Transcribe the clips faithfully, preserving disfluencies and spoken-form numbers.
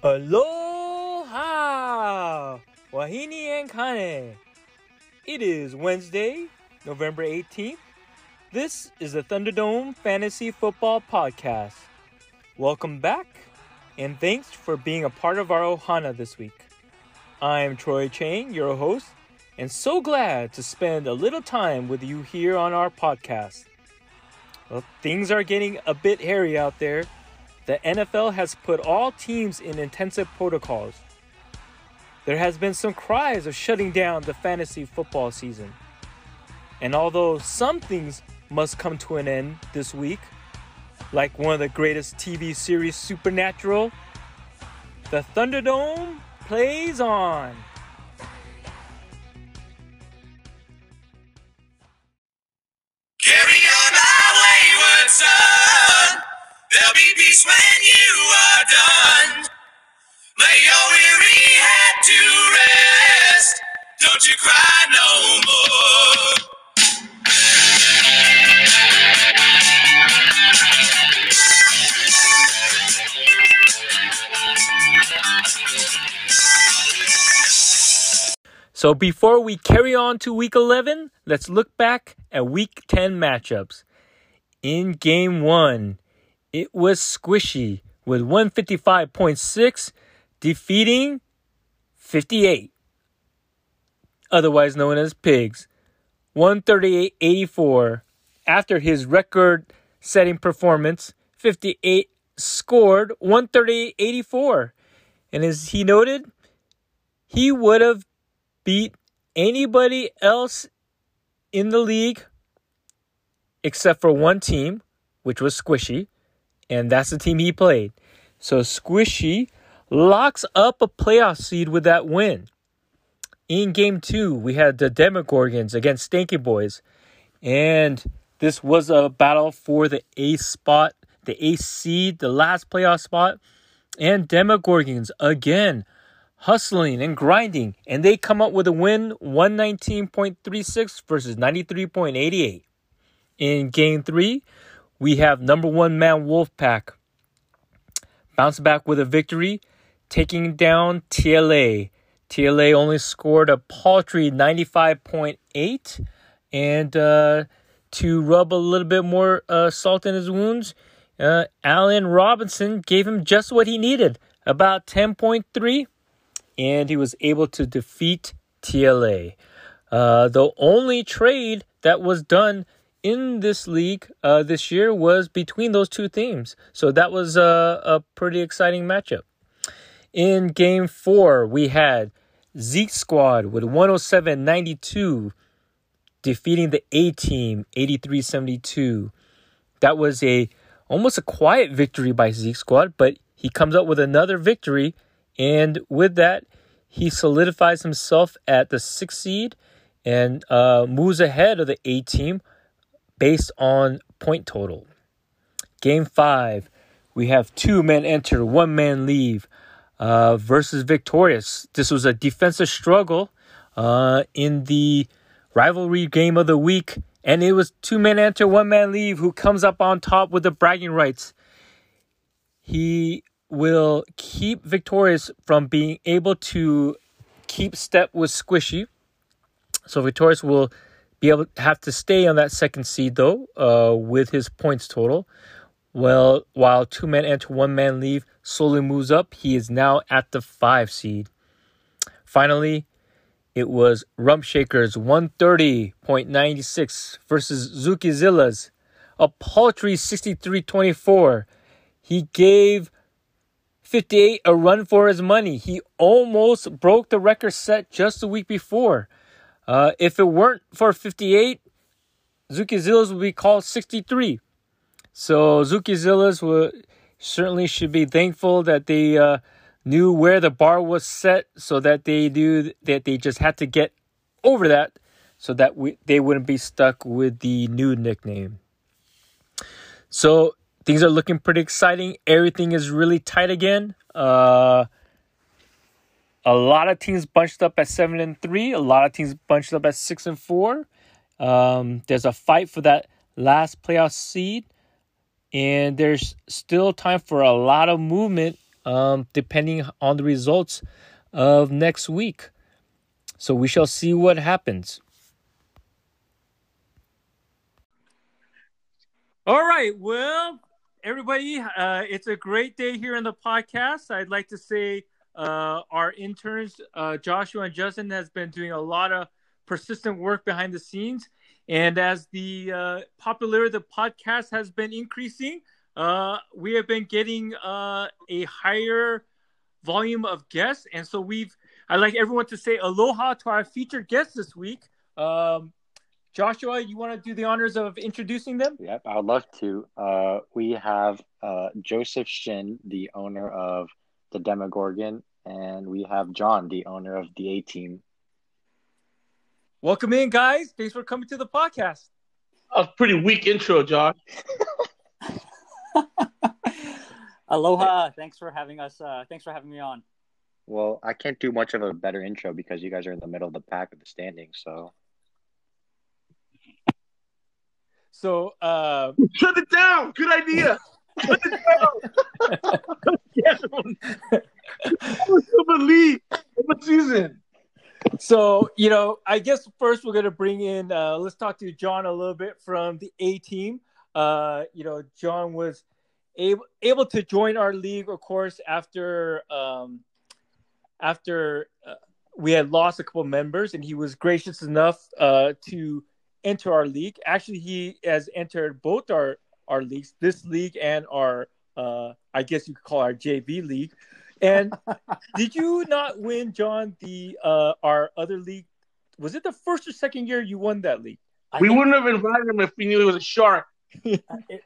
Aloha! Wahine and Kane. It is Wednesday, November eighteenth. This is the Thunderdome Fantasy Football Podcast. Welcome back, and thanks for being a part of our Ohana this week. I'm Troy Chang, your host, and so glad to spend a little time with you here on our podcast. Well, things are getting a bit hairy out there. The N F L has put all teams in intensive protocols. There has been some cries of shutting down the fantasy football season. And although some things must come to an end this week, like one of the greatest T V series, Supernatural, the Thunderdome plays on. Carry on my wayward son. There'll be peace when you are done. Lay your weary head to rest. Don't you cry no more. So before we carry on to week eleven, let's look back at week ten matchups. In game one, it was Squishy with one fifty-five point six, defeating fifty-eight, otherwise known as Pigs, one thirty-eight eighty-four. After his record-setting performance, fifty-eight scored one thirty-eight eighty-four. And as he noted, he would have beat anybody else in the league except for one team, which was Squishy. And that's the team he played. So Squishy locks up a playoff seed with that win. In game two, we had the Demogorgons against Stanky Boys. And this was a battle for the eighth spot, the eighth seed, the last playoff spot. And Demogorgons, again, hustling and grinding. And they come up with a win, one nineteen point three six versus ninety-three point eight eight. In game three, we have number one man Wolfpack bounce back with a victory, taking down T L A. T L A only scored a paltry ninety-five point eight. And uh, to rub a little bit more uh, salt in his wounds, uh, Allen Robinson gave him just what he needed, about ten point three. And he was able to defeat T L A. Uh, the only trade that was done in this league uh, this year was between those two teams. So that was a, a pretty exciting matchup. In game four, we had Zeke Squad with one oh seven ninety-two, defeating the A-team, eighty-three seventy-two. That was a almost a quiet victory by Zeke Squad, but he comes up with another victory. And with that, he solidifies himself at the sixth seed and uh, moves ahead of the A-team, based on point total. Game five, we have two men enter, one man leave uh, versus Victorious. This was a defensive struggle uh, in the rivalry game of the week. And it was two men enter, one man leave, who comes up on top with the bragging rights. He will keep Victorious from being able to keep step with Squishy. So Victorious will be able to have to stay on that second seed, though, uh, with his points total. Well, while two men enter, one man leave slowly moves up. He is now at the five seed. Finally, it was Rump Shakers, one thirty point nine six versus Zuki Zillas, a paltry sixty-three twenty-four. He gave fifty-eight a run for his money. He almost broke the record set just the week before. Uh, if it weren't for fifty-eight, Zuki Zillas would be called sixty-three. So Zuki Zillas will, certainly should be thankful that they uh, knew where the bar was set, so that they knew that they just had to get over that, so that we, they wouldn't be stuck with the new nickname. So things are looking pretty exciting. Everything is really tight again. Uh... A lot of teams bunched up at seven and three. A lot of teams bunched up at six and four. Um, there's a fight for that last playoff seed, and there's still time for a lot of movement um, depending on the results of next week. So we shall see what happens. All right. Well, everybody, uh, it's a great day here in the podcast. I'd like to say uh, our interns, uh, Joshua and Justin, has been doing a lot of persistent work behind the scenes. And as the uh, popularity of the podcast has been increasing, uh, we have been getting uh, a higher volume of guests. And so we've, I'd like everyone to say aloha to our featured guests this week. Um, Joshua, you want to do the honors of introducing them? Yep, I would love to. Uh, we have uh, Joseph Shin, the owner of the Demogorgon, and we have John, the owner of the A-Team. Welcome in, guys. Thanks for coming to the podcast. A pretty weak intro, Josh. Aloha. Thanks for having us. Uh, thanks for having me on. Well, I can't do much of a better intro because you guys are in the middle of the pack of the standings, so... So, uh, shut it down. Good idea. Shut it down. I was so believe what season. So, you know, I guess first we're going to bring in, uh, let's talk to John a little bit from the A team. Uh, you know, John was able, able to join our league, of course, after, um, after uh, we had lost a couple members, and he was gracious enough, uh, to enter our league. Actually, he has entered both our our leagues, this league and our uh I guess you could call our J V league. And did you not win, John, the uh our other league? Was it the first or second year you won that league? I we think... wouldn't have invited him if we knew he was a shark. uh, it...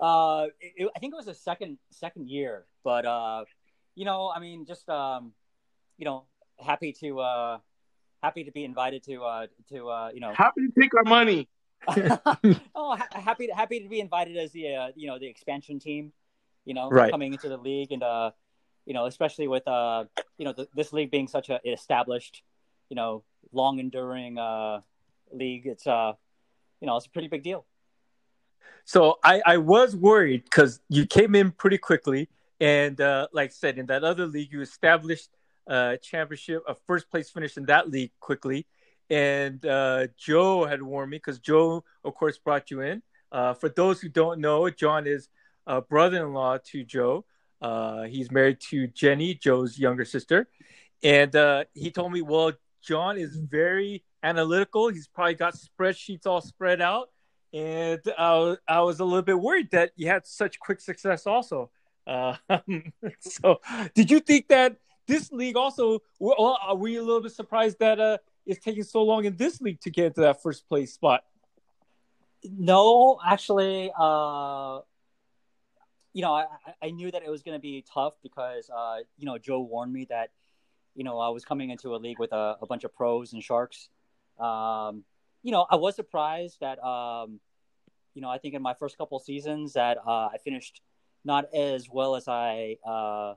uh it, I think it was the second second year, but uh you know, I mean, just um you know, happy to uh Happy to be invited to, uh, to uh, you know. Happy to take our money. oh, ha- happy, to, happy to be invited as the, uh, you know, the expansion team, you know, right. Coming into the league, and uh, you know, especially with uh, you know, th- this league being such a established, you know, long enduring uh, league, it's uh, you know, it's a pretty big deal. So I, I was worried because you came in pretty quickly, and uh, like I said, in that other league, you established. Uh, championship, a first place finish in that league quickly, and uh, Joe had warned me because Joe, of course, brought you in. Uh, for those who don't know, John is a brother-in-law to Joe. Uh, he's married to Jenny, Joe's younger sister, and uh, he told me, "Well, John is very analytical. He's probably got spreadsheets all spread out," and I, I was a little bit worried that you had such quick success. Also, uh, so did you think that? This league also, are we a little bit surprised that uh, it's taking so long in this league to get into that first place spot? No, actually, uh, you know, I, I knew that it was going to be tough because, uh, you know, Joe warned me that, you know, I was coming into a league with a, a bunch of pros and sharks. Um, you know, I was surprised that, um, you know, I think in my first couple seasons that uh, I finished not as well as I uh,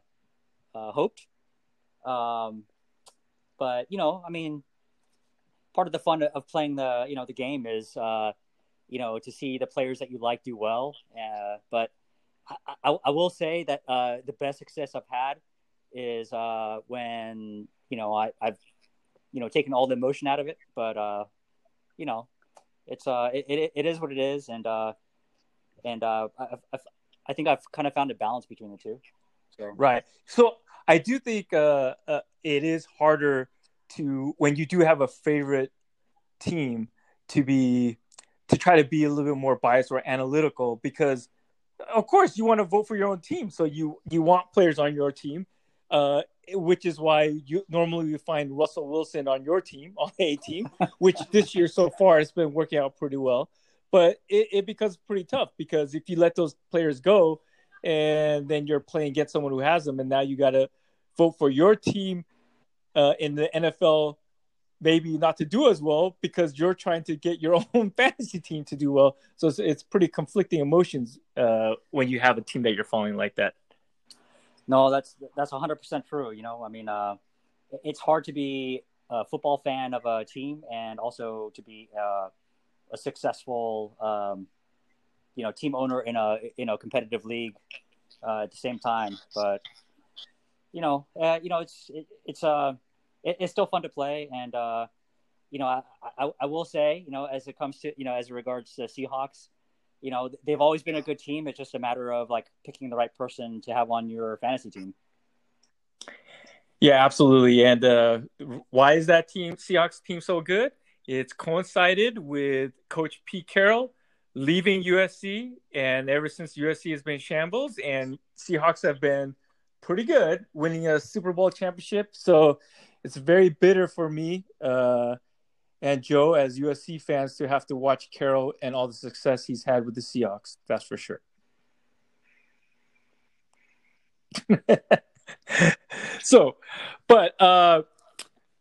uh, hoped. Um, but you know, I mean, part of the fun of playing the, you know, the game is, uh, you know, to see the players that you like do well. Uh, but I, I, I will say that, uh, the best success I've had is, uh, when, you know, I, I've, you know, taken all the emotion out of it, but, uh, you know, it's, uh, it, it, it is what it is. And, uh, and, uh, I, I, I think I've kind of found a balance between the two. So. Right. So I do think uh, uh, it is harder to, when you do have a favorite team, to be, to try to be a little bit more biased or analytical, because of course you want to vote for your own team. So you, you want players on your team, uh, which is why you normally you find Russell Wilson on your team, on the A team, which this year so far has been working out pretty well, but it, it becomes pretty tough because if you let those players go, and then you're playing against someone who has them, and now you got to vote for your team uh, in the N F L, maybe not to do as well because you're trying to get your own fantasy team to do well. So it's, it's pretty conflicting emotions uh, when you have a team that you're following like that. No, that's that's one hundred percent true. You know, I mean, uh, it's hard to be a football fan of a team and also to be uh, a successful um you know, team owner in a, you know, competitive league, uh, at the same time. But you know, uh, you know, it's it, it's uh, it, it's still fun to play, and uh, you know, I, I I will say, you know, as it comes to you know, as it regards to the Seahawks, you know, they've always been a good team. It's just a matter of like picking the right person to have on your fantasy team. Yeah, absolutely. And uh, why is that team Seahawks team so good? It's coincided with Coach Pete Carroll leaving U S C, and ever since U S C has been shambles, and Seahawks have been pretty good, winning a Super Bowl championship. So it's very bitter for me uh, and Joe as U S C fans to have to watch Carroll and all the success he's had with the Seahawks. That's for sure. So, but, uh,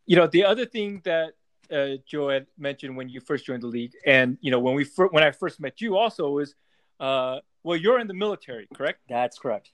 you know, the other thing that uh, Joe had mentioned when you first joined the league, and, you know, when we fir- when I first met you also is, uh, well, you're in the military, correct? That's correct.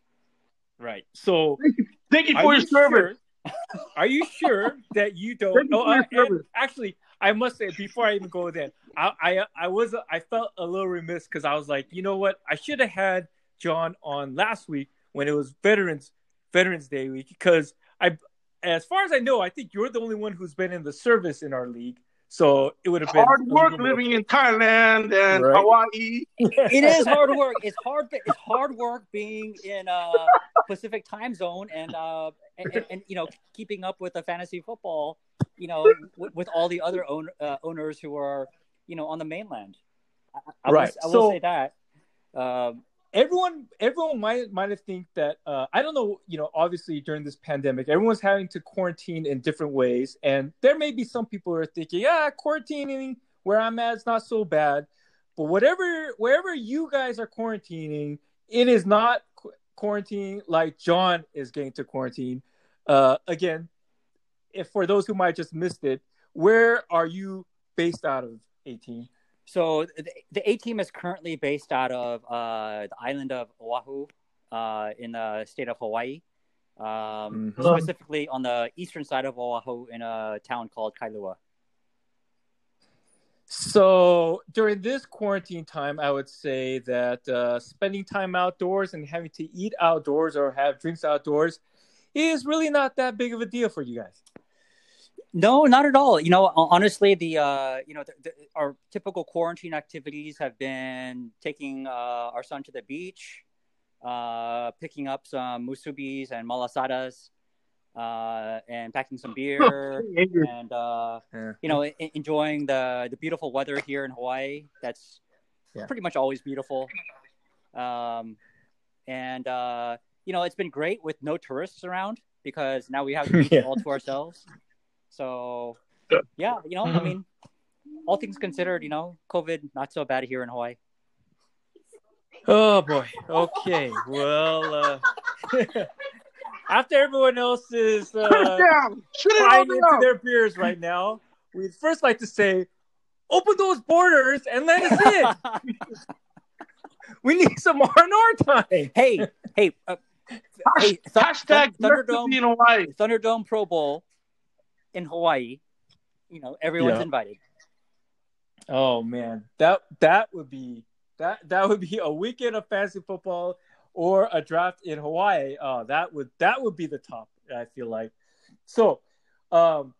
Right. So thank you, thank you for your you service. Sure, are you sure that you don't know? Oh, you actually, I must say before I even go then, I, I, I was, I felt a little remiss because I was like, you know what? I should have had John on last week when it was Veterans Veterans Day week, because I, as far as I know, I think you're the only one who's been in the service in our league. So it would have been hard work living in Thailand and right? Hawaii. It is hard work. It's hard. It's hard work being in uh, Pacific time zone and, uh, and and you know keeping up with the fantasy football. You know, with, with all the other own, uh, owners who are you know on the mainland. I, I right. Will, I will so, say that. Um, Everyone, everyone might might have think that uh, I don't know. You know, obviously during this pandemic, everyone's having to quarantine in different ways, and there may be some people who are thinking, "Yeah, quarantining where I'm at is not so bad." But whatever, wherever you guys are quarantining, it is not qu- quarantine like John is going to quarantine. Uh, again, if for those who might just missed it, where are you based out of, eighteen? So the, the A team is currently based out of uh, the island of Oahu uh, in the state of Hawaii, um, mm-hmm. specifically on the eastern side of Oahu in a town called Kailua. So during this quarantine time, I would say that uh, spending time outdoors and having to eat outdoors or have drinks outdoors is really not that big of a deal for you guys. No, not at all. You know, honestly, the uh, you know the, the, our typical quarantine activities have been taking uh, our son to the beach, uh, picking up some musubis and malasadas, uh, and packing some beer, and uh, yeah. you know, e- enjoying the, the beautiful weather here in Hawaii. That's yeah. pretty much always beautiful, um, and uh, you know, it's been great with no tourists around because now we have the beach yeah. all to ourselves. So, yeah, you know, I mean, all things considered, you know, COVID, not so bad here in Hawaii. Oh, boy. Okay. Well, uh, after everyone else is uh, crying into up. their beers right now, we'd first like to say, open those borders and let us in. We need some R and R time. Hey, hey. Uh, hey th- Hashtag th- Thunderdome, in Hawaii. Thunderdome Pro Bowl. In Hawaii, you know, everyone's yeah. invited. Oh man, that that would be that that would be a weekend of fantasy football or a draft in Hawaii. Oh, that would that would be the top. I feel like so. Um,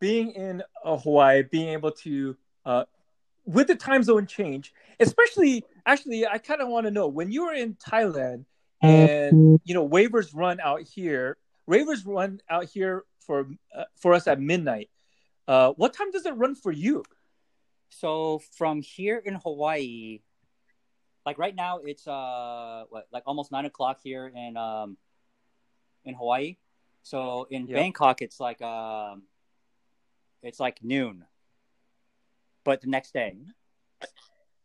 being in uh, Hawaii, being able to uh, with the time zone change, especially actually, I kind of want to know when you were in Thailand and you know waivers run out here. Waivers run out here. For uh, for us at midnight, uh, what time does it run for you? So from here in Hawaii, like right now, it's uh what, like almost nine o'clock here in um in Hawaii. So in yeah. Bangkok, it's like um it's like noon, but the next day,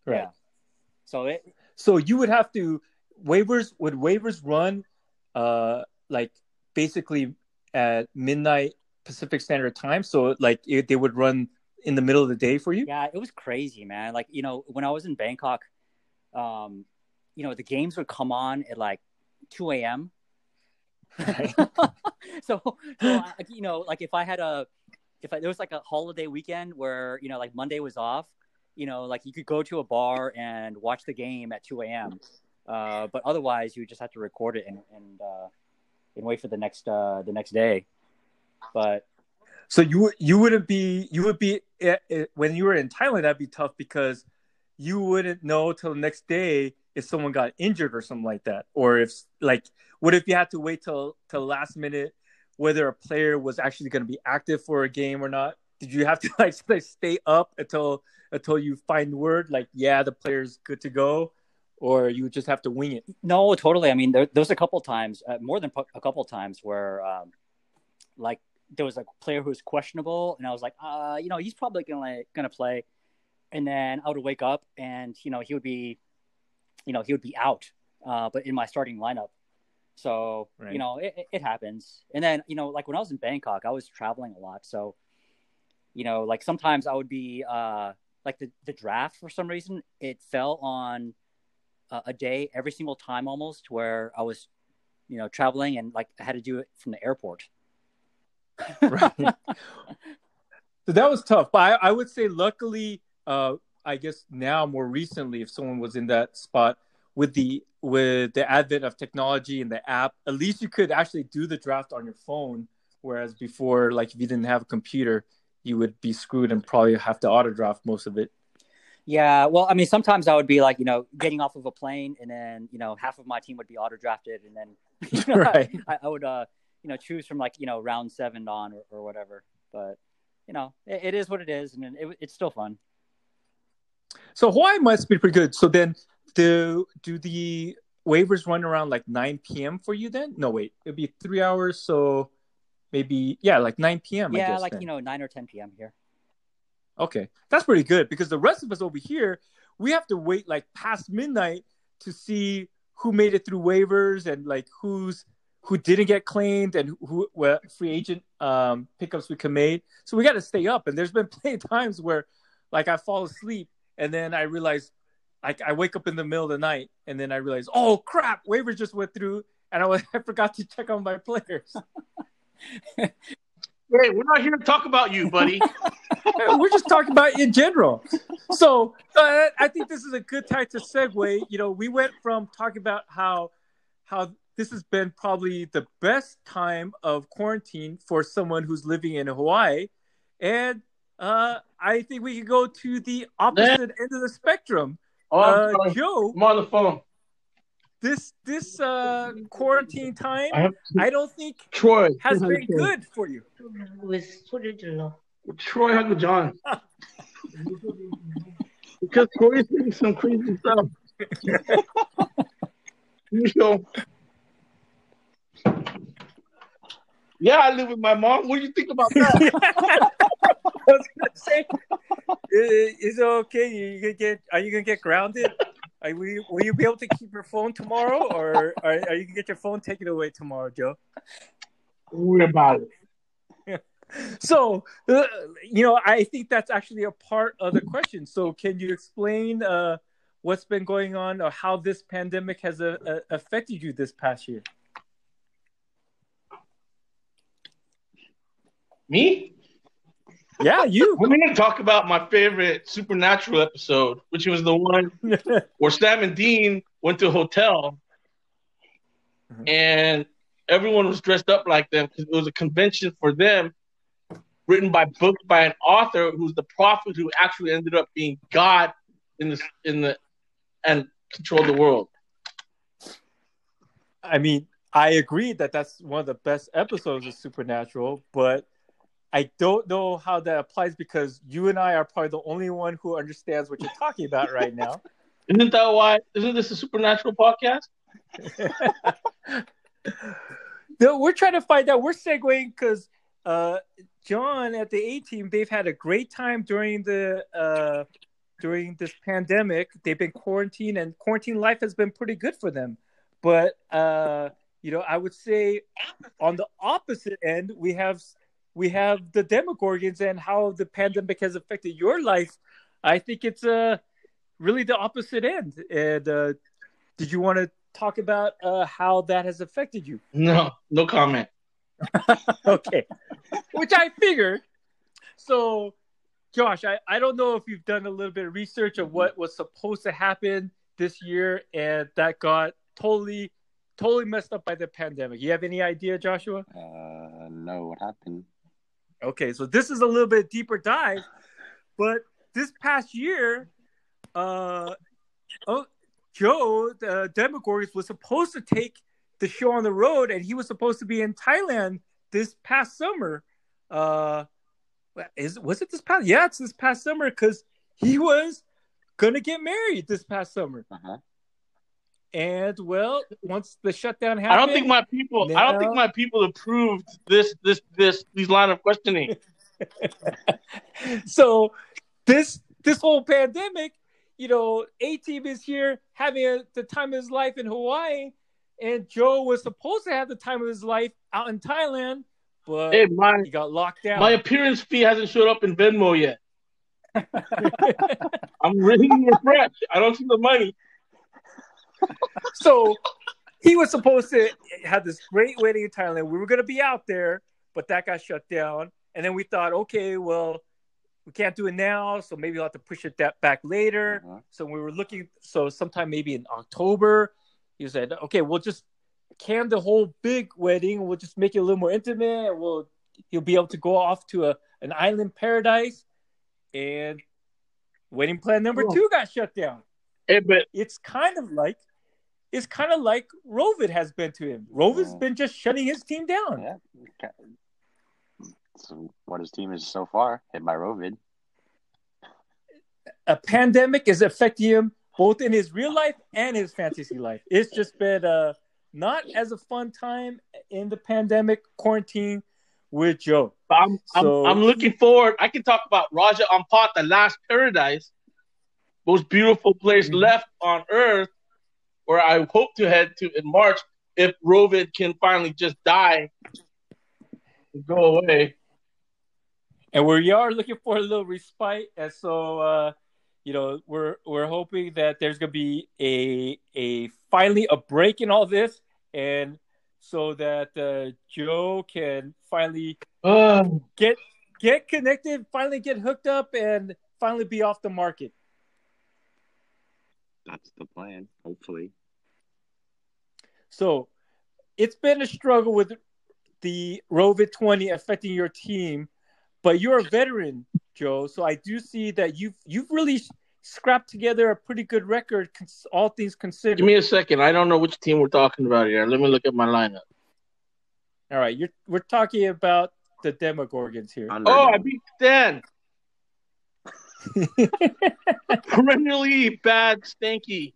right? Yeah. So it so you would have to waivers would waivers run uh like basically. At midnight Pacific Standard Time, so like it, they would run in the middle of the day for you. Yeah, it was crazy, man. Like you know, when I was in Bangkok, um, you know the games would come on at like two a.m. Right. so, so I, you know, like if I had a, if I, there was like a holiday weekend where you know like Monday was off, you know, like you could go to a bar and watch the game at two a.m. Uh, but otherwise, you would just have to record it and and, uh, and wait for the next uh, the next day. But so you you wouldn't be you would be it, it, when you were in Thailand. That'd be tough because you wouldn't know till the next day if someone got injured or something like that, or if like what if you had to wait till till last minute whether a player was actually going to be active for a game or not. Did you have to like stay up until until you find word like yeah the player's good to go, or you just have to wing it? No, totally. I mean, there, there was a couple times, uh, more than a couple times, where um, like there was a player who was questionable, and I was like, uh, you know, he's probably gonna like, gonna play, and then I would wake up and you know he would be, you know he would be out, uh, but in my starting lineup. So, right. you know, it, it happens. And then, you know, like when I was in Bangkok, I was traveling a lot. So, you know, like sometimes I would be uh, like the, the draft for some reason, it fell on uh, a day every single time almost where I was, you know, traveling and like I had to do it from the airport. Right. So that was tough. But I, I would say luckily, uh, I guess now more recently, if someone was in that spot, with the with the advent of technology and the app, at least you could actually do the draft on your phone, whereas before, like if you didn't have a computer, you would be screwed and probably have to auto draft most of it. Yeah, well, I mean, sometimes I would be like, you know, getting off of a plane, and then you know, half of my team would be auto drafted, and then you know, right. I, I would, uh, you know, choose from like you know round seven on or, or whatever. But you know, it, it is what it is, and it, it's still fun. So Hawaii must be pretty good. So then. Do do the waivers run around like nine p.m. for you then? No, wait, it'd be three hours, so maybe yeah, like nine p.m. Yeah, I guess, like then. You know, nine or ten p.m. here. Okay, that's pretty good because the rest of us over here, we have to wait like past midnight to see who made it through waivers and like who's who didn't get claimed and who well, free agent um, pickups we can make. So we got to stay up, and there's been plenty of times where like I fall asleep and then I realize. I, I wake up in the middle of the night and then I realize, oh crap, waivers just went through and I, was, I forgot to check on my players. Hey, we're not here to talk about you, buddy. We're just talking about in general. So uh, I think this is a good time to segue. You know, we went from talking about how how this has been probably the best time of quarantine for someone who's living in Hawaii, and uh, I think we can go to the opposite end of the spectrum. Oh, I'm uh, Joe, I'm on the phone. This this uh, quarantine time, I, to... I don't think Troy has been good for you. Troy Hucklejohn. Because Troy's doing some crazy stuff. So, yeah, I live with my mom. What do you think about that? I was gonna say, is it okay? You gonna get? Are you gonna get grounded? Are we, will you be able to keep your phone tomorrow, or are, are you gonna get your phone taken away tomorrow, Joe? Don't worry about it. So, uh, you know, I think that's actually a part of the question. So, can you explain uh, what's been going on, or how this pandemic has uh, uh, affected you this past year? Me? Yeah, you. We're going to talk about my favorite Supernatural episode, which was the one where Sam and Dean went to a hotel, mm-hmm. and everyone was dressed up like them because it was a convention for them, written by book by an author who's the prophet who actually ended up being God in the in the and controlled the world. I mean, I agree that that's one of the best episodes of Supernatural, but. I don't know how that applies because you and I are probably the only one who understands what you're talking about right now. Isn't that why? Isn't this a Supernatural podcast? No, we're trying to find out. We're segueing because uh, John at the A Team, they've had a great time during the uh, during this pandemic. They've been quarantined, and quarantine life has been pretty good for them. But uh, you know, I would say on the opposite end, we have. We have the Demogorgons and how the pandemic has affected your life. I think it's uh, really the opposite end. And uh, did you want to talk about uh, how that has affected you? No, no comment. Okay. Which I figured. So, Josh, I, I don't know if you've done a little bit of research of what was supposed to happen this year, and that got totally, totally messed up by the pandemic. You have any idea, Joshua? Uh, no, what happened? Okay, so this is a little bit deeper dive, but this past year, uh, oh, Joe, the Demogorgons, was supposed to take the show on the road, and he was supposed to be in Thailand this past summer. Uh, is was it this past? Yeah, it's this past summer because he was gonna get married this past summer. Uh-huh. And well, once the shutdown happened, I don't think my people. Now... I don't think my people approved this. This. This. These line of questioning. So this this whole pandemic, you know, A-Team is here having a, the time of his life in Hawaii, and Joe was supposed to have the time of his life out in Thailand, but hey, my, he got locked down. My appearance fee hasn't showed up in Venmo yet. I'm really refreshed. I don't see the money. So he was supposed to have this great wedding in Thailand. We were going to be out there, but that got shut down. And then we thought, okay, well, we can't do it now, so maybe we'll have to push it that back later. Uh-huh. So we were looking, so sometime maybe in October, he said, okay, we'll just can the whole big wedding. We'll just make it a little more intimate. And we'll He'll be able to go off to a, an island paradise. And wedding plan number oh. two got shut down. Hey, but- it's kind of like... It's kind of like Rovid has been to him. Rovid's yeah. been just shutting his team down. Yeah. So what his team is so far, hit by Rovid. A pandemic is affecting him both in his real life and his fantasy life. It's just been uh, not as a fun time in the pandemic quarantine with Joe. I'm, so, I'm, I'm looking forward. I can talk about Raja Ampat, the last paradise, most beautiful place mm-hmm. left on earth, where I hope to head to in March if Rovid can finally just die and go away. And we are looking for a little respite. And so, uh, you know, we're we're hoping that there's going to be a a finally a break in all this. And so that uh, Joe can finally uh, get get connected, finally get hooked up, and finally be off the market. That's the plan, hopefully. So, it's been a struggle with the Rovid twenty affecting your team, but you're a veteran, Joe. So I do see that you've you've really scrapped together a pretty good record, all things considered. Give me a second. I don't know which team we're talking about here. Let me look at my lineup. All right, you're we're talking about the Demogorgons here. Under- oh, I beat ten. Perennially bad, Stanky.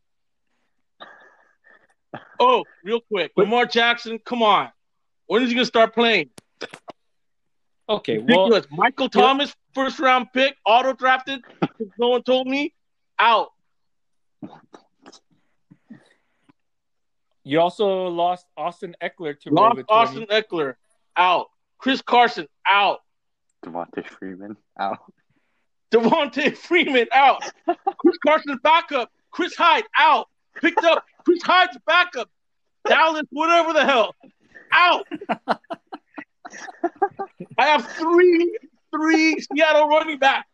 Oh, real quick, Lamar Jackson, come on. When is he gonna start playing? Okay, ridiculous. Well, Michael Thomas, yeah. first round pick, auto drafted. No one told me. Out. You also lost Austin Eckler to lost Austin Eckler out. Chris Carson out. Devontae Freeman out. Devontae Freeman out. Chris Carson's backup. Chris Hyde out. Picked up Chris Hyde's backup. Dallas, whatever the hell. Out. I have three, three Seattle running backs.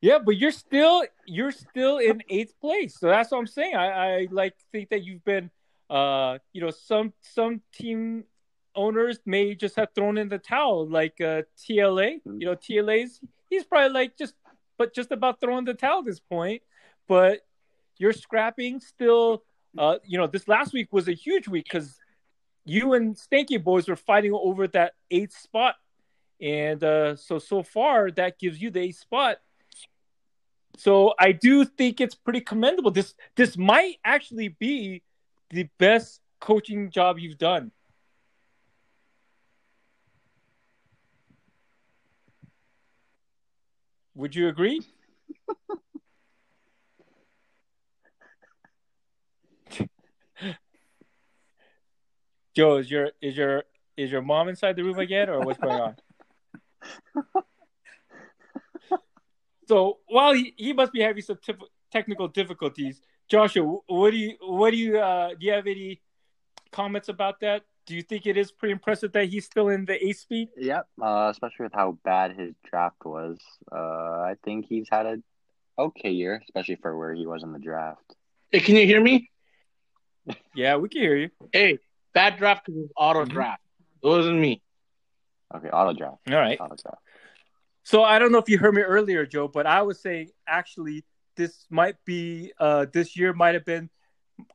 Yeah, but you're still you're still in eighth place. So that's what I'm saying. I, I like think that you've been uh, you know, some some team owners may just have thrown in the towel, like uh, T L A. You know, T L A's he's probably like just, but just about throwing the towel at this point. But you're scrapping still. Uh, you know, this last week was a huge week because you and Stanky Boys were fighting over that eighth spot, and uh, so so far that gives you the eighth spot. So I do think it's pretty commendable. This this might actually be the best coaching job you've done. Would you agree? Joe, is your is your is your mom inside the room again, or what's going on? So while he, he must be having some t- technical difficulties, Joshua, what do you what do you uh, do you have any comments about that? do you think it is pretty impressive that he's still in the eighth seed? Yep, uh, especially with how bad his draft was. Uh, I think he's had an okay year, especially for where he was in the draft. Hey, can you hear me? Yeah, we can hear you. Hey, bad draft because it was auto draft. It wasn't me. Okay, auto draft. All right. Auto draft. So I don't know if you heard me earlier, Joe, but I was saying actually this might be uh, this year might have been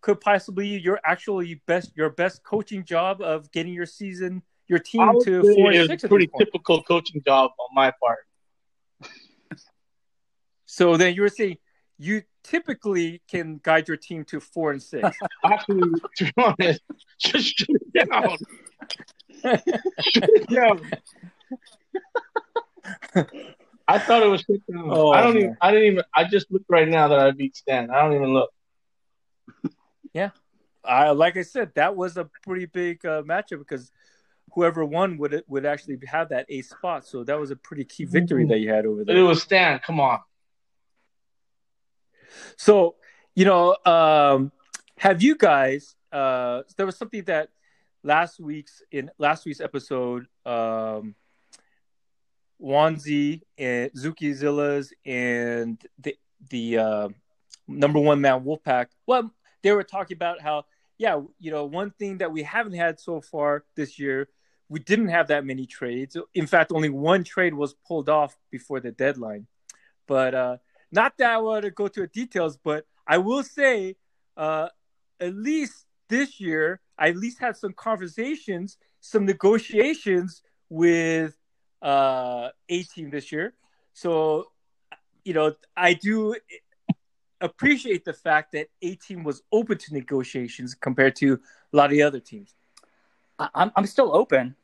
could possibly your actually best your best coaching job of getting your season your team to four and six. It was a pretty typical coaching job on my part. So then you were saying you typically can guide your team to four and six. Actually, to be honest, just shut it down. Shut it down. I thought it was. Oh, I don't man. even. I didn't even. I just looked right now that I beat Stan. I don't even look. Yeah, I like I said, that was a pretty big uh, matchup because whoever won would would actually have that eighth spot. So that was a pretty key victory mm-hmm. that you had over there. But it was Stan. Come on. So you know, um, have you guys? Uh, there was something that last week's in last week's episode. Um, Wanzi and Zuki Zillas and the the uh, number one man Wolfpack. Well, they were talking about how, yeah, you know, one thing that we haven't had so far this year, we didn't have that many trades. In fact, only one trade was pulled off before the deadline. But uh, not that I want to go to details, but I will say, uh, at least this year, I at least had some conversations, some negotiations with. Uh, A team this year, so you know I do appreciate the fact that A team was open to negotiations compared to a lot of the other teams. I'm I'm still open.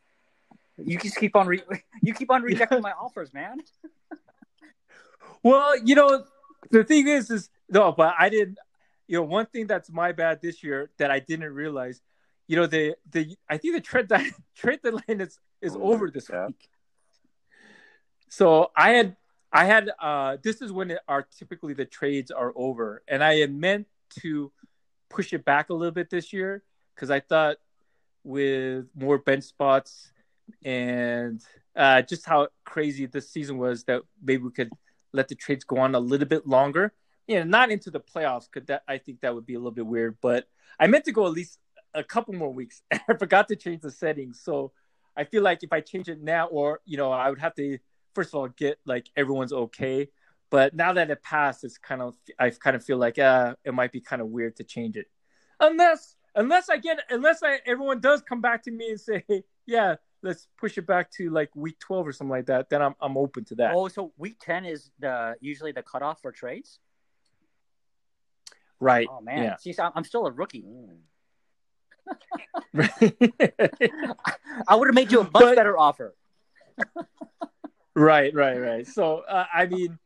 You just keep on re- you keep on rejecting my offers, man. Well, you know the thing is, is no, but I didn't. You know, one thing that's my bad this year that I didn't realize. You know, the the I think the trade trade deadline is is oh, over this yeah. week. So I had, I had. Uh, this is when it are typically the trades are over, and I had meant to push it back a little bit this year because I thought with more bench spots and uh, just how crazy this season was that maybe we could let the trades go on a little bit longer. You know, not into the playoffs because that I think that would be a little bit weird. But I meant to go at least a couple more weeks. I forgot to change the settings, so I feel like if I change it now, or you know, I would have to. First of all, get like everyone's okay, but now that it passed, it's kind of I kind of feel like uh, it might be kind of weird to change it, unless unless I get unless I everyone does come back to me and say, hey, yeah, let's push it back to like week twelve or something like that. Then I'm I'm open to that. Oh, so week ten is the usually the cutoff for trades, right? Oh man, yeah. See, so I'm still a rookie. Mm. I would have made you a much but, better offer. Right, right, right. So uh, I mean,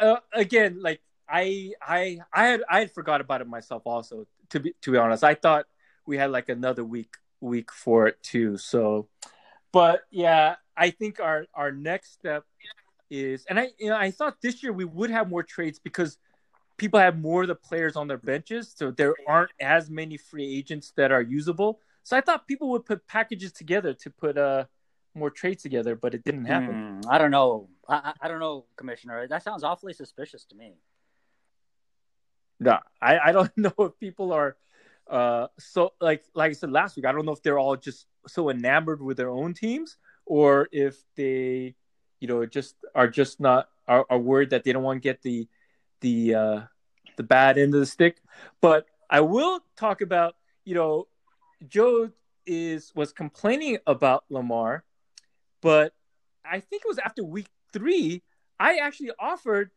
uh, again, like I, I, I had, I had forgot about it myself. Also, to be, to be honest, I thought we had like another week, week for it too. So, but yeah, I think our, our next step is, and I, you know, I thought this year we would have more trades because people have more of the players on their benches, so there aren't as many free agents that are usable. So I thought people would put packages together to put a. Uh, more trades together, but it didn't happen. Mm, I don't know. I, I don't know, Commissioner. That sounds awfully suspicious to me. No, I, I don't know if people are uh, so like like I said last week. I don't know if they're all just so enamored with their own teams, or if they, you know, just are just not are, are worried that they don't want to get the the uh, the bad end of the stick. But I will talk about you know Joe is was complaining about Lamar. But I think it was after week three, I actually offered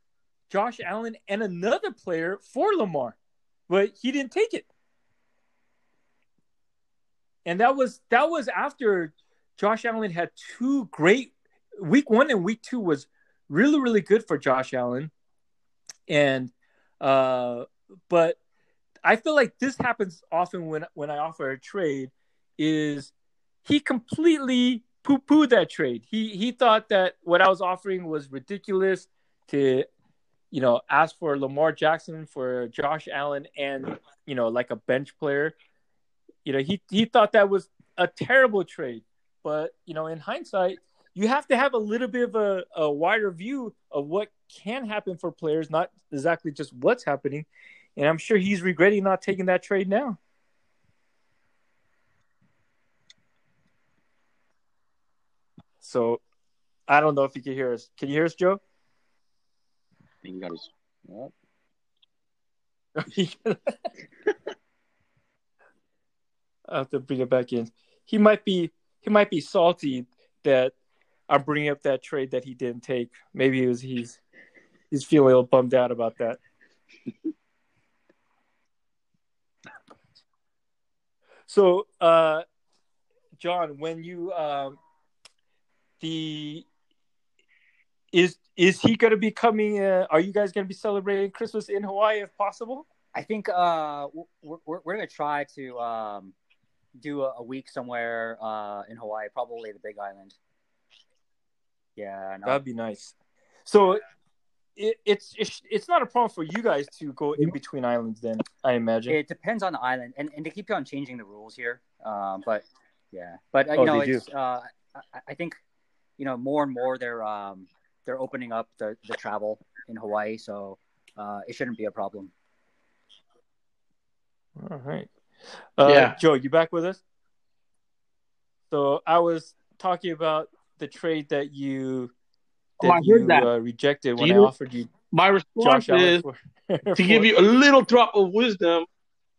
Josh Allen and another player for Lamar, but he didn't take it. And that was that was after Josh Allen had two great week one and week two was really, really good for Josh Allen. And uh, but I feel like this happens often when when I offer a trade is he completely poo-pooed that trade. He he thought that what I was offering was ridiculous to, you know, ask for Lamar Jackson for Josh Allen and, you know, like a bench player. You know, he he thought that was a terrible trade. But, you know, in hindsight, you have to have a little bit of a, a wider view of what can happen for players, not exactly just what's happening. And I'm sure he's regretting not taking that trade now. So I don't know if you can hear us. Can you hear us, Joe? I think you got us. What? I have to bring it back in. He might be he might be salty that I'm bringing up that trade that he didn't take. Maybe it was he's he's feeling a little bummed out about that. So, uh, John, when you um, the is is he going to be coming? Uh, are you guys going to be celebrating Christmas in Hawaii if possible? I think uh, we're we're, we're going to try to. Um... Do a, a week somewhere uh, in Hawaii, probably the Big Island. Yeah, no. That'd be nice. So it, it's it's not a problem for you guys to go in between islands, then I imagine. It depends on the island, and, and they keep on changing the rules here. Um, but yeah, but uh, you oh, know, it's, uh, I, I think you know more and more they're um, they're opening up the, the travel in Hawaii, so uh, it shouldn't be a problem. All right. Uh, yeah. Joe, you back with us? So I was talking about the trade that you that oh, I heard you that. Uh, rejected when you, I offered you. My response Josh is for, to for give you a little drop of wisdom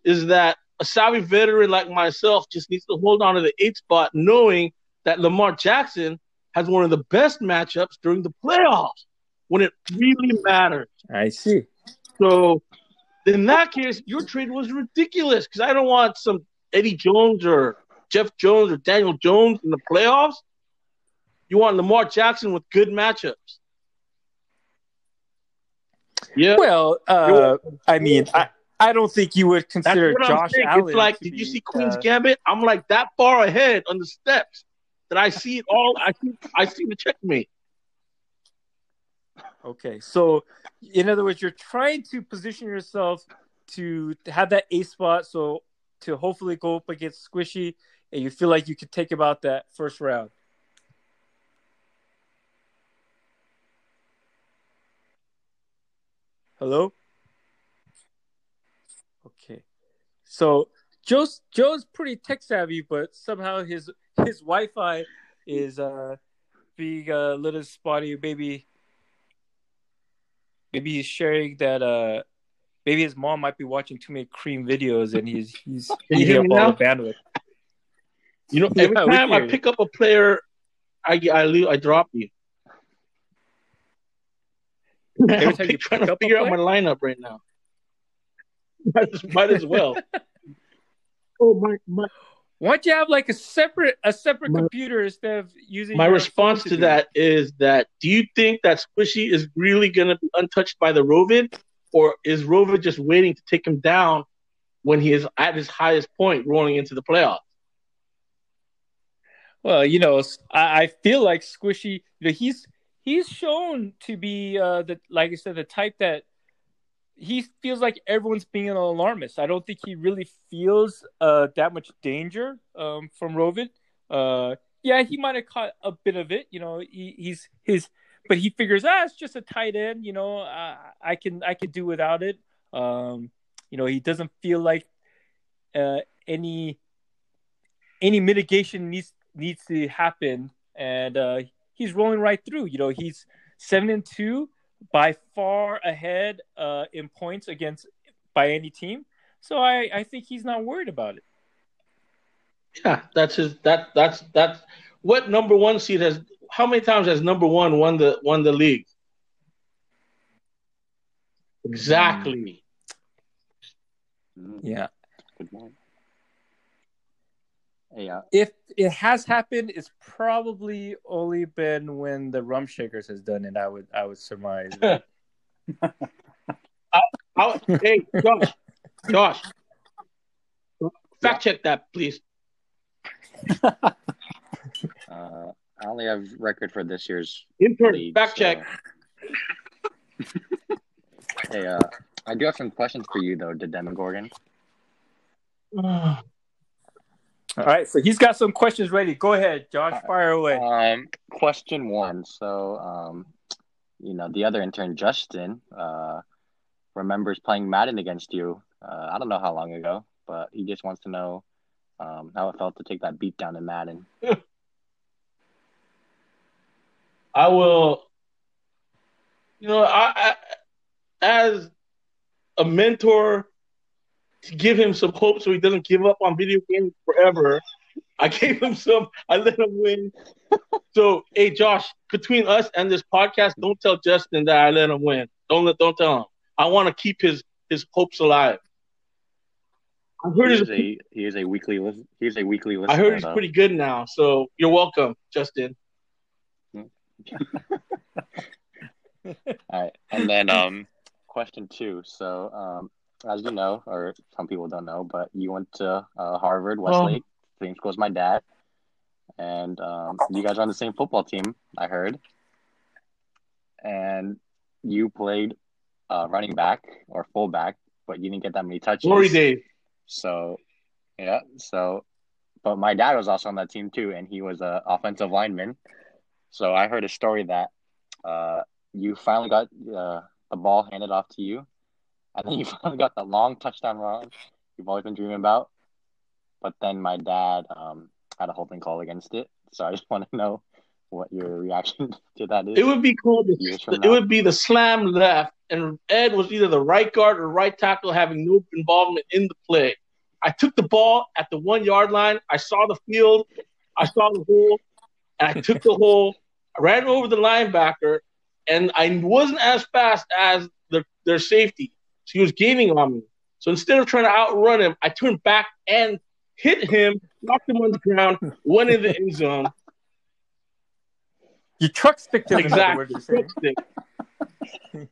is that a savvy veteran like myself just needs to hold on to the eighth spot, knowing that Lamar Jackson has one of the best matchups during the playoffs when it really matters. I see. So. In that case, your trade was ridiculous because I don't want some Eddie Jones or Jeff Jones or Daniel Jones in the playoffs. You want Lamar Jackson with good matchups. Yeah. Well, uh, I mean, I, I don't think you would consider Josh Allen. It's like, did be, you see Queen's uh, Gambit? I'm like that far ahead on the steps that I see it all. I see, I see the checkmate. Okay, so in other words, you're trying to position yourself to have that A spot, so to hopefully go up against Squishy, and you feel like you could take about that first round. Hello? Okay. So Joe's, Joe's pretty tech-savvy, but somehow his his Wi-Fi is uh, being a little spotty, maybe... Maybe he's sharing that. Uh, maybe his mom might be watching too many cream videos, and he's he's eating up all the bandwidth. You know, every yeah, time I pick up a player, I I I drop you. Every time you trying pick to up figure out my lineup right now. Might as well. Oh my my! Why don't you have like a separate a separate my, computer instead of using? My response to, to that is that do you think that Squishy is really going to be untouched by the Rovid, or is Rovid just waiting to take him down when he is at his highest point rolling into the playoffs? Well, you know, I, I feel like Squishy, you know, he's he's shown to be uh, the like I said the type that he feels like everyone's being an alarmist. I don't think he really feels uh, that much danger um, from Rovid. Uh, yeah, he might have caught a bit of it, you know. He, he's his, but he figures, ah, it's just a tight end, you know. I, I can I can do without it. Um, you know, he doesn't feel like uh, any any mitigation needs needs to happen, and uh, he's rolling right through. You know, he's seven and two. By far ahead uh, in points against by any team, so I, I think he's not worried about it. Yeah, that's his. That that's that's what number one seed has. How many times has number one won the won the league? Exactly. Yeah. Yeah. If it has happened, it's probably only been when the Rump Shakers has done it. I would, I would surmise. That. I, I, hey, Josh, Josh, fact check that, please. uh, I only have record for this year's intern league, fact so. Check. Hey, uh, I do have some questions for you though, the Demogorgon. All right, so he's got some questions ready. Go ahead, Josh, fire away. Um, question one. So, um, you know, the other intern, Justin, uh, remembers playing Madden against you. Uh, I don't know how long ago, but he just wants to know um, how it felt to take that beat down in Madden. I will, you know, I, I as a mentor, to give him some hope so he doesn't give up on video games forever. I gave him some. I let him win. So, hey, Josh, between us and this podcast, don't tell Justin that I let him win. Don't let, don't tell him. I want to keep his, his hopes alive. I heard he is a he is a weekly listen, he is a weekly listener. I heard he's though. pretty good now. So you're welcome, Justin. All right, and then um, question two. So um. As you know, or some people don't know, but you went to uh, Harvard, Westlake, oh. same school as my dad, and um, you guys are on the same football team, I heard, and you played uh, running back or fullback, but you didn't get that many touches. Glory days. So, yeah, so, but my dad was also on that team too, and he was an offensive lineman, so I heard a story that uh, you finally got uh, the ball handed off to you. And then you finally got the long touchdown run you've always been dreaming about. But then my dad um, had a holding call against it. So I just want to know what your reaction to that is. It would be cool. To, it now. would be the slam left. And Ed was either the right guard or right tackle having no involvement in the play. I took the ball at the one-yard line. I saw the field. I saw the hole. And I took the hole. I ran over the linebacker. And I wasn't as fast as the, their safety. So he was gaining on me. So instead of trying to outrun him, I turned back and hit him, knocked him on the ground, went in the end zone. You truck stick to him. Exactly. Truck stick.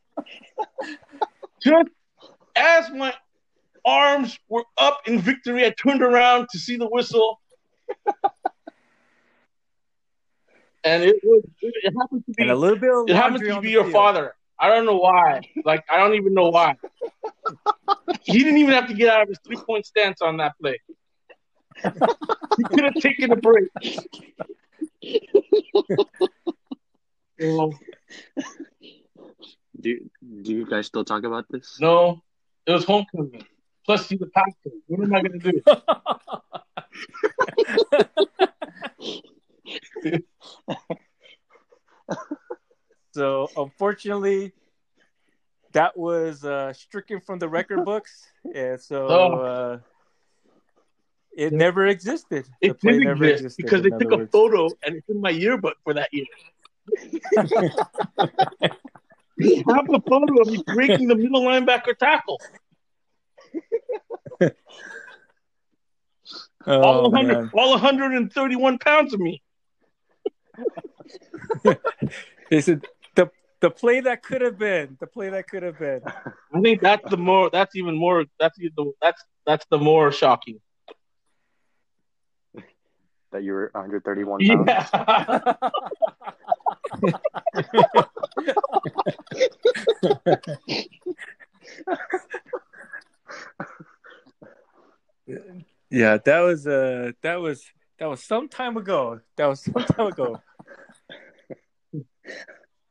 Just as my arms were up in victory, I turned around to see the whistle. And it was it happened to be and a little bit of it happened to be your field. father. I don't know why. Like, I don't even know why. He didn't even have to get out of his three-point stance on that play. He could have taken a break. um, do, do you guys still talk about this? No. It was homecoming. Plus, he's a pastor. What am I going to do? So, unfortunately, that was uh, stricken from the record books, and so oh. uh, it never existed. It the play didn't never exist existed, because they took words. a photo, and it's in my yearbook for that year. You have a photo of me breaking the middle linebacker tackle. Oh, all, one hundred, all one hundred thirty-one pounds of me. They said the the play that could have been, the play that could have been. I think that's the more. That's even more. That's the that's that's the more shocking. That you were one hundred thirty-one pounds. Yeah, yeah that was uh that was that was some time ago. That was some time ago.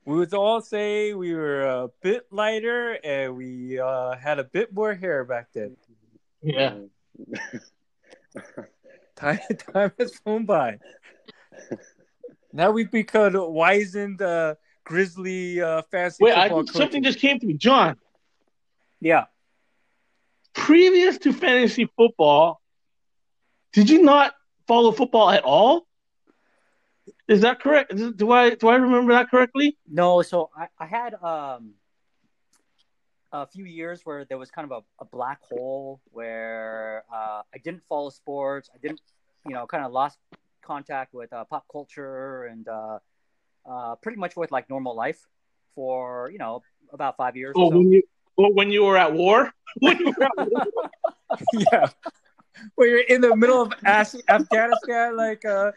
We would all say we were a bit lighter and we uh, had a bit more hair back then. Yeah. Time, time has flown by. Now we've become wizened, uh, grizzly, uh, fancy Wait, football I, something just came to me. John. Yeah. Previous to fantasy football, did you not follow football at all? Is that correct? Do I do I remember that correctly? No, so I, I had um, a few years where there was kind of a, a black hole where uh, I didn't follow sports. I didn't, you know, kind of lost contact with uh, pop culture and uh, uh, pretty much with like normal life for, you know, about five years. Oh, or so. when you well, when you were at war? When you were at war? Yeah. Where you're in the middle of Afghanistan, like uh,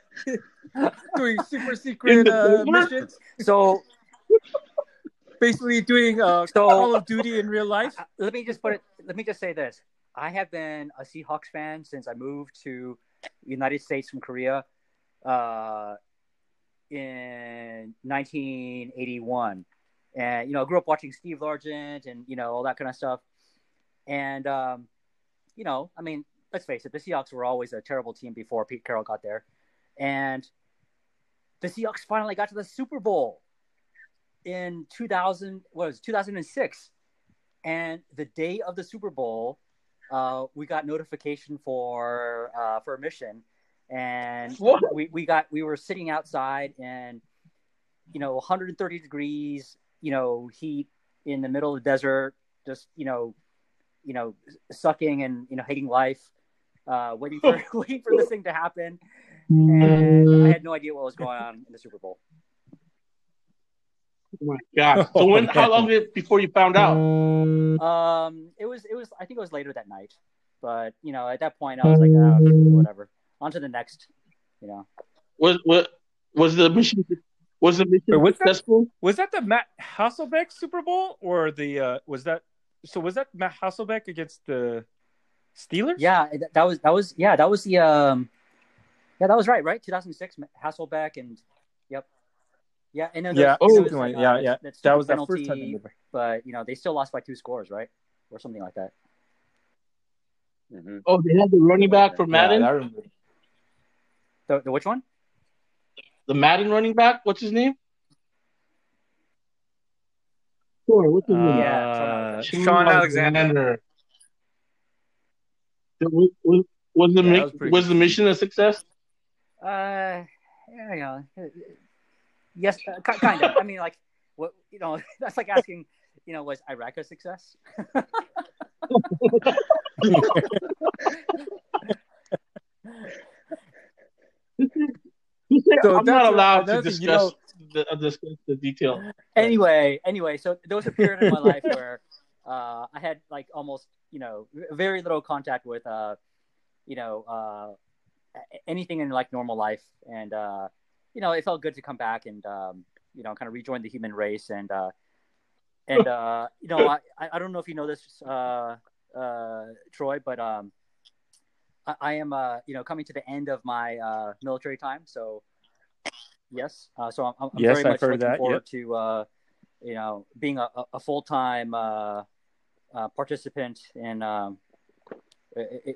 doing super secret uh, missions. So basically doing uh, so, Call of Duty in real life. Let me just put it. Let me just say this. I have been a Seahawks fan since I moved to the United States from Korea uh, in nineteen eighty-one. And, you know, I grew up watching Steve Largent and, you know, all that kind of stuff. And, um, you know, I mean, let's face it, the Seahawks were always a terrible team before Pete Carroll got there. And the Seahawks finally got to the Super Bowl in two thousand, what was it, two thousand six. And the day of the Super Bowl, uh, we got notification for uh, for a mission. And we, we got we were sitting outside and, you know, one hundred thirty degrees, you know, heat in the middle of the desert, just, you know, you know, sucking and, you know, hating life, uh, waiting for waiting for this thing to happen. And I had no idea what was going on in the Super Bowl. Oh my God. So when how long did it before you found out? Um it was it was I think it was later that night. But, you know, at that point I was like, oh, whatever. On to the next, you know. What what was the mission was the mission was successful? That, was that the Matt Hasselbeck Super Bowl or the uh, was that so was that Matt Hasselbeck against the Steelers? Yeah, that was that was yeah, that was the um yeah, that was right, right? two thousand six Hasselbeck and yep. Yeah, and then yeah, oh, was, like, yeah, uh, yeah. That, that was the first time. But, you know, they still lost by two scores, right? Or something like that. Mm-hmm. Oh, they had the running back for Madden? Yeah, the, the which one? The Madden running back? What's his name? Sure, what's his uh, name? Yeah, like Sean Alexander. Was, was, was, the, yeah, was, was the mission a success? Uh, yeah, you know. Yes, uh, kind of. I mean, like, what you know, that's like asking, you know, was Iraq a success? So I'm not allowed to discuss, you know, the, uh, discuss the detail. Anyway, anyway, so there was a period in my life where uh, I had, like, almost, you know, very little contact with, uh, you know, uh, anything in, like, normal life. And, uh, you know, it felt good to come back and, um, you know, kind of rejoin the human race. And, uh, and uh, you know, I, I don't know if you know this, uh, uh, Troy, but um, I, I am, uh, you know, coming to the end of my uh, military time. So, yes. Uh, so I'm, I'm yes, very much looking that. forward yep. to, uh, you know, being a, a full-time uh, uh, participant in, um,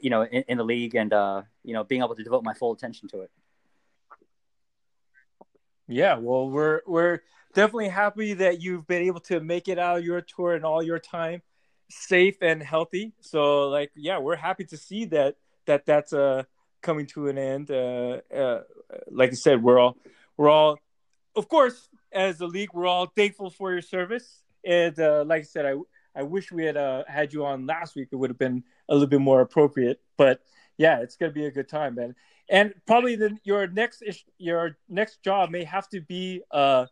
you know, in, in the league and, uh, you know, being able to devote my full attention to it. Yeah, well, we're we're definitely happy that you've been able to make it out of your tour and all your time safe and healthy. So, like, yeah, we're happy to see that that that's uh, coming to an end. Uh, uh, like I said, we're all we're all, of course, as a league, we're all thankful for your service. And uh, like I said, I I wish we had uh, had you on last week. It would have been a little bit more appropriate. But yeah, it's gonna be a good time, man. And probably the, your next your next job may have to be a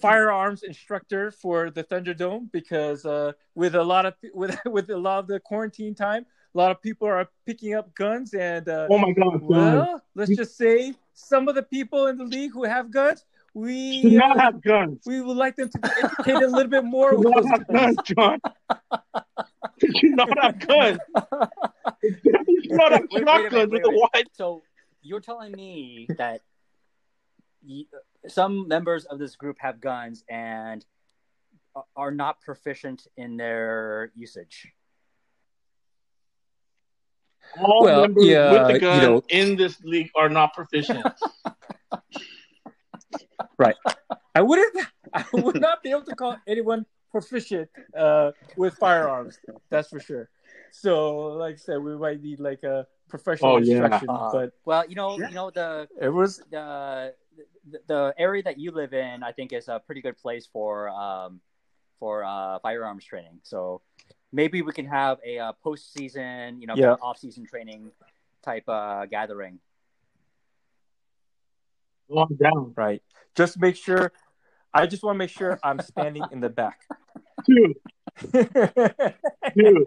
firearms instructor for the Thunderdome because uh, with a lot of with with a lot of the quarantine time, a lot of people are picking up guns. And uh, oh my God! Well, God. Let's just say some of the people in the league who have guns, we do not have guns. We would like them to be educated a little bit more. We do not have guns, John. You do not have guns. Wait, wait, wait, wait, wait, wait. So you're telling me that you, some members of this group have guns and are not proficient in their usage. All well, members yeah, with the gun you know. in this league are not proficient. Right. I wouldn't. I would not be able to call anyone proficient uh, with firearms. That's for sure. So, like I said, we might need like a professional oh, yeah. instruction. Uh, but well, you know, yeah. you know the it was the, the the area that you live in, I think, is a pretty good place for um for uh, firearms training. So maybe we can have a uh, postseason, you know, yeah. off season training type uh, gathering. Well, I'm down, right? Just make sure. I just want to make sure I'm standing in the back. Dude. Dude,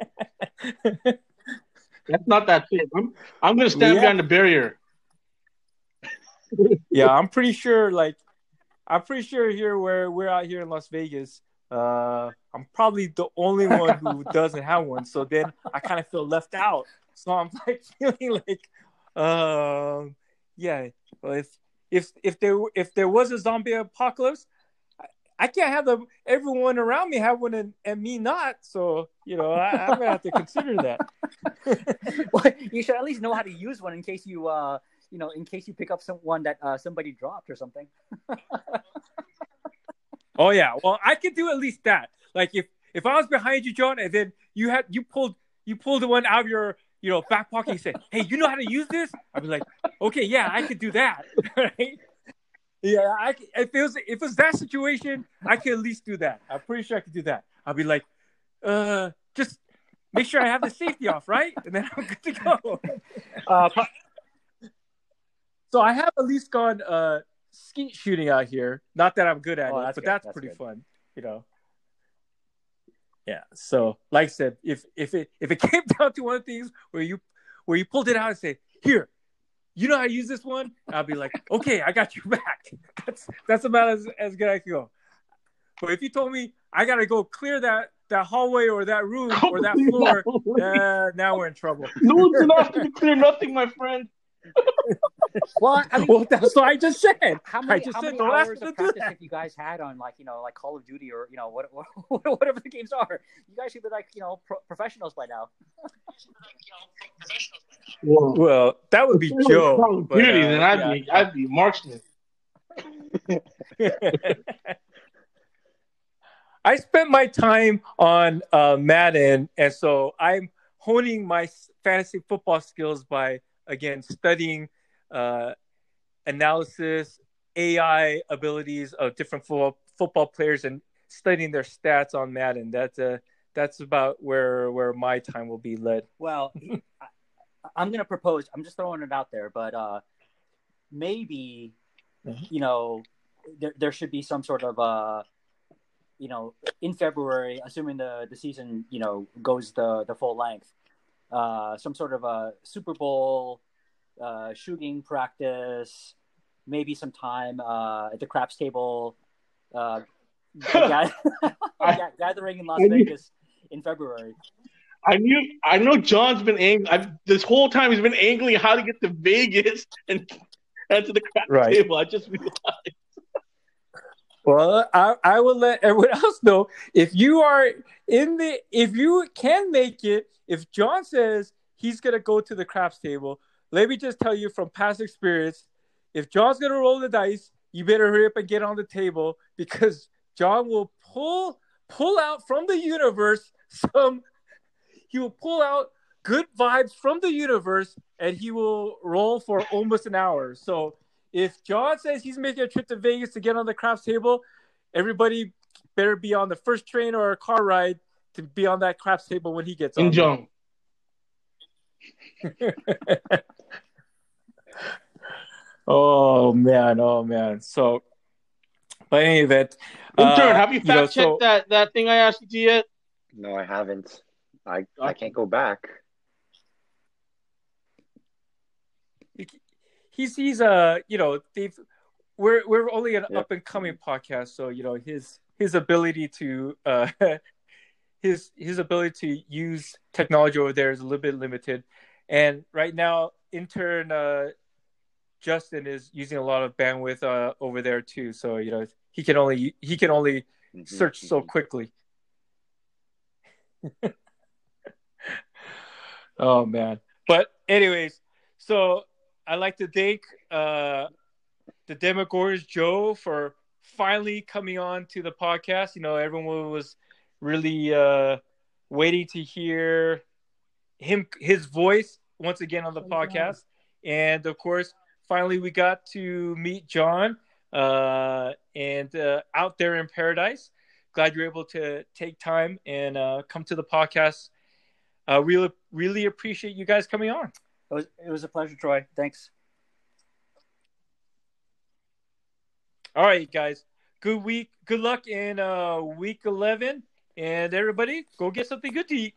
that's not that thing. I'm, I'm gonna stand yeah. behind the barrier. Yeah, I'm pretty sure. Like, I'm pretty sure here where we're out here in Las Vegas, Uh, I'm probably the only one who doesn't have one. So then I kind of feel left out. So I'm like feeling like, um, yeah. Well, if if if there if there was a zombie apocalypse, I, I can't have the, everyone around me have one and, and me not. So you know, I, I'm gonna have to consider that. Well, you should at least know how to use one in case you, uh, you know, in case you pick up someone that uh, somebody dropped or something. Oh yeah, well I could do at least that. Like if, if I was behind you, John, and then you had you pulled you pulled the one out of your you know back pocket and said, "Hey, you know how to use this?" I'd be like, "Okay, yeah, I could do that." Right? Yeah, I if it was if it was that situation, I could at least do that. I'm pretty sure I could do that. I'd be like, "Uh, just make sure I have the safety off, right?" And then I'm good to go. Uh, so I have at least gone. Uh, skeet shooting out here, not that I'm good at oh, it, that's but good. that's, that's pretty good. fun, you know. Yeah, so like I said, if if it if it came down to one of the things where you where you pulled it out and say, "Here, you know how to use this one," I'll be like, "Okay, I got your back." That's that's about as, as good I can go. But if you told me I gotta go clear that that hallway or that room Come or that floor, uh, now we're in trouble. No, it's not to clear nothing, my friend. Well, I mean, well, that's what I just said. How many, I just how said many hours of practice have you guys had on, like, you know, like Call of Duty or, you know, what, what, whatever the games are? You guys should be like, you know, pro- professionals by now. Well, well, that would be Joe. Call of Duty, then I'd yeah, be, yeah. I'd be marksman. I spent my time on uh, Madden, and so I'm honing my fantasy football skills by, again, studying uh, analysis, A I abilities of different fo- football players and studying their stats on Madden. That's uh, that's about where where my time will be led. Well, I, I'm going to propose, I'm just throwing it out there, but uh, maybe, mm-hmm. you know, there, there should be some sort of, uh, you know, in February, assuming the, the season, you know, goes the, the full length, Uh, some sort of a Super Bowl uh, shooting practice, maybe some time uh, at the craps table, uh, ga- I, gathering in Las I Vegas knew, in February. I knew, I know John's been angling. I've, this whole time he's been angling how to get to Vegas and, and to the craps right. table. I just realized. Well, I, I will let everyone else know if you are in the if you can make it. If John says he's gonna go to the craps table, let me just tell you from past experience: if John's gonna roll the dice, you better hurry up and get on the table because John will pull pull out from the universe some. He will pull out good vibes from the universe, and he will roll for almost an hour. So. If John says he's making a trip to Vegas to get on the craps table, everybody better be on the first train or a car ride to be on that craps table when he gets on. John. oh, man. Oh, man. So, by any event. Uh, Intern, have you fact-checked you know, so... that, that thing I asked you yet? No, I haven't. I, I can't go back. He's he's uh you know they've we're we're only an yep. up and coming podcast, so you know his his ability to uh his his ability to use technology over there is a little bit limited, and right now intern uh, Justin is using a lot of bandwidth uh, over there too, so you know he can only he can only mm-hmm. search so quickly. Oh man! But anyways, so. I'd like to thank uh, the Demogorgons, Joe, for finally coming on to the podcast. You know, everyone was really uh, waiting to hear him, his voice once again on the oh, podcast. God. And, of course, finally we got to meet John uh, and uh, out there in paradise. Glad you're able to take time and uh, come to the podcast. Uh, really, really appreciate you guys coming on. It was, it was a pleasure, Troy. Thanks. All right, guys. Good week. Good luck in uh, week eleven. And everybody, go get something good to eat.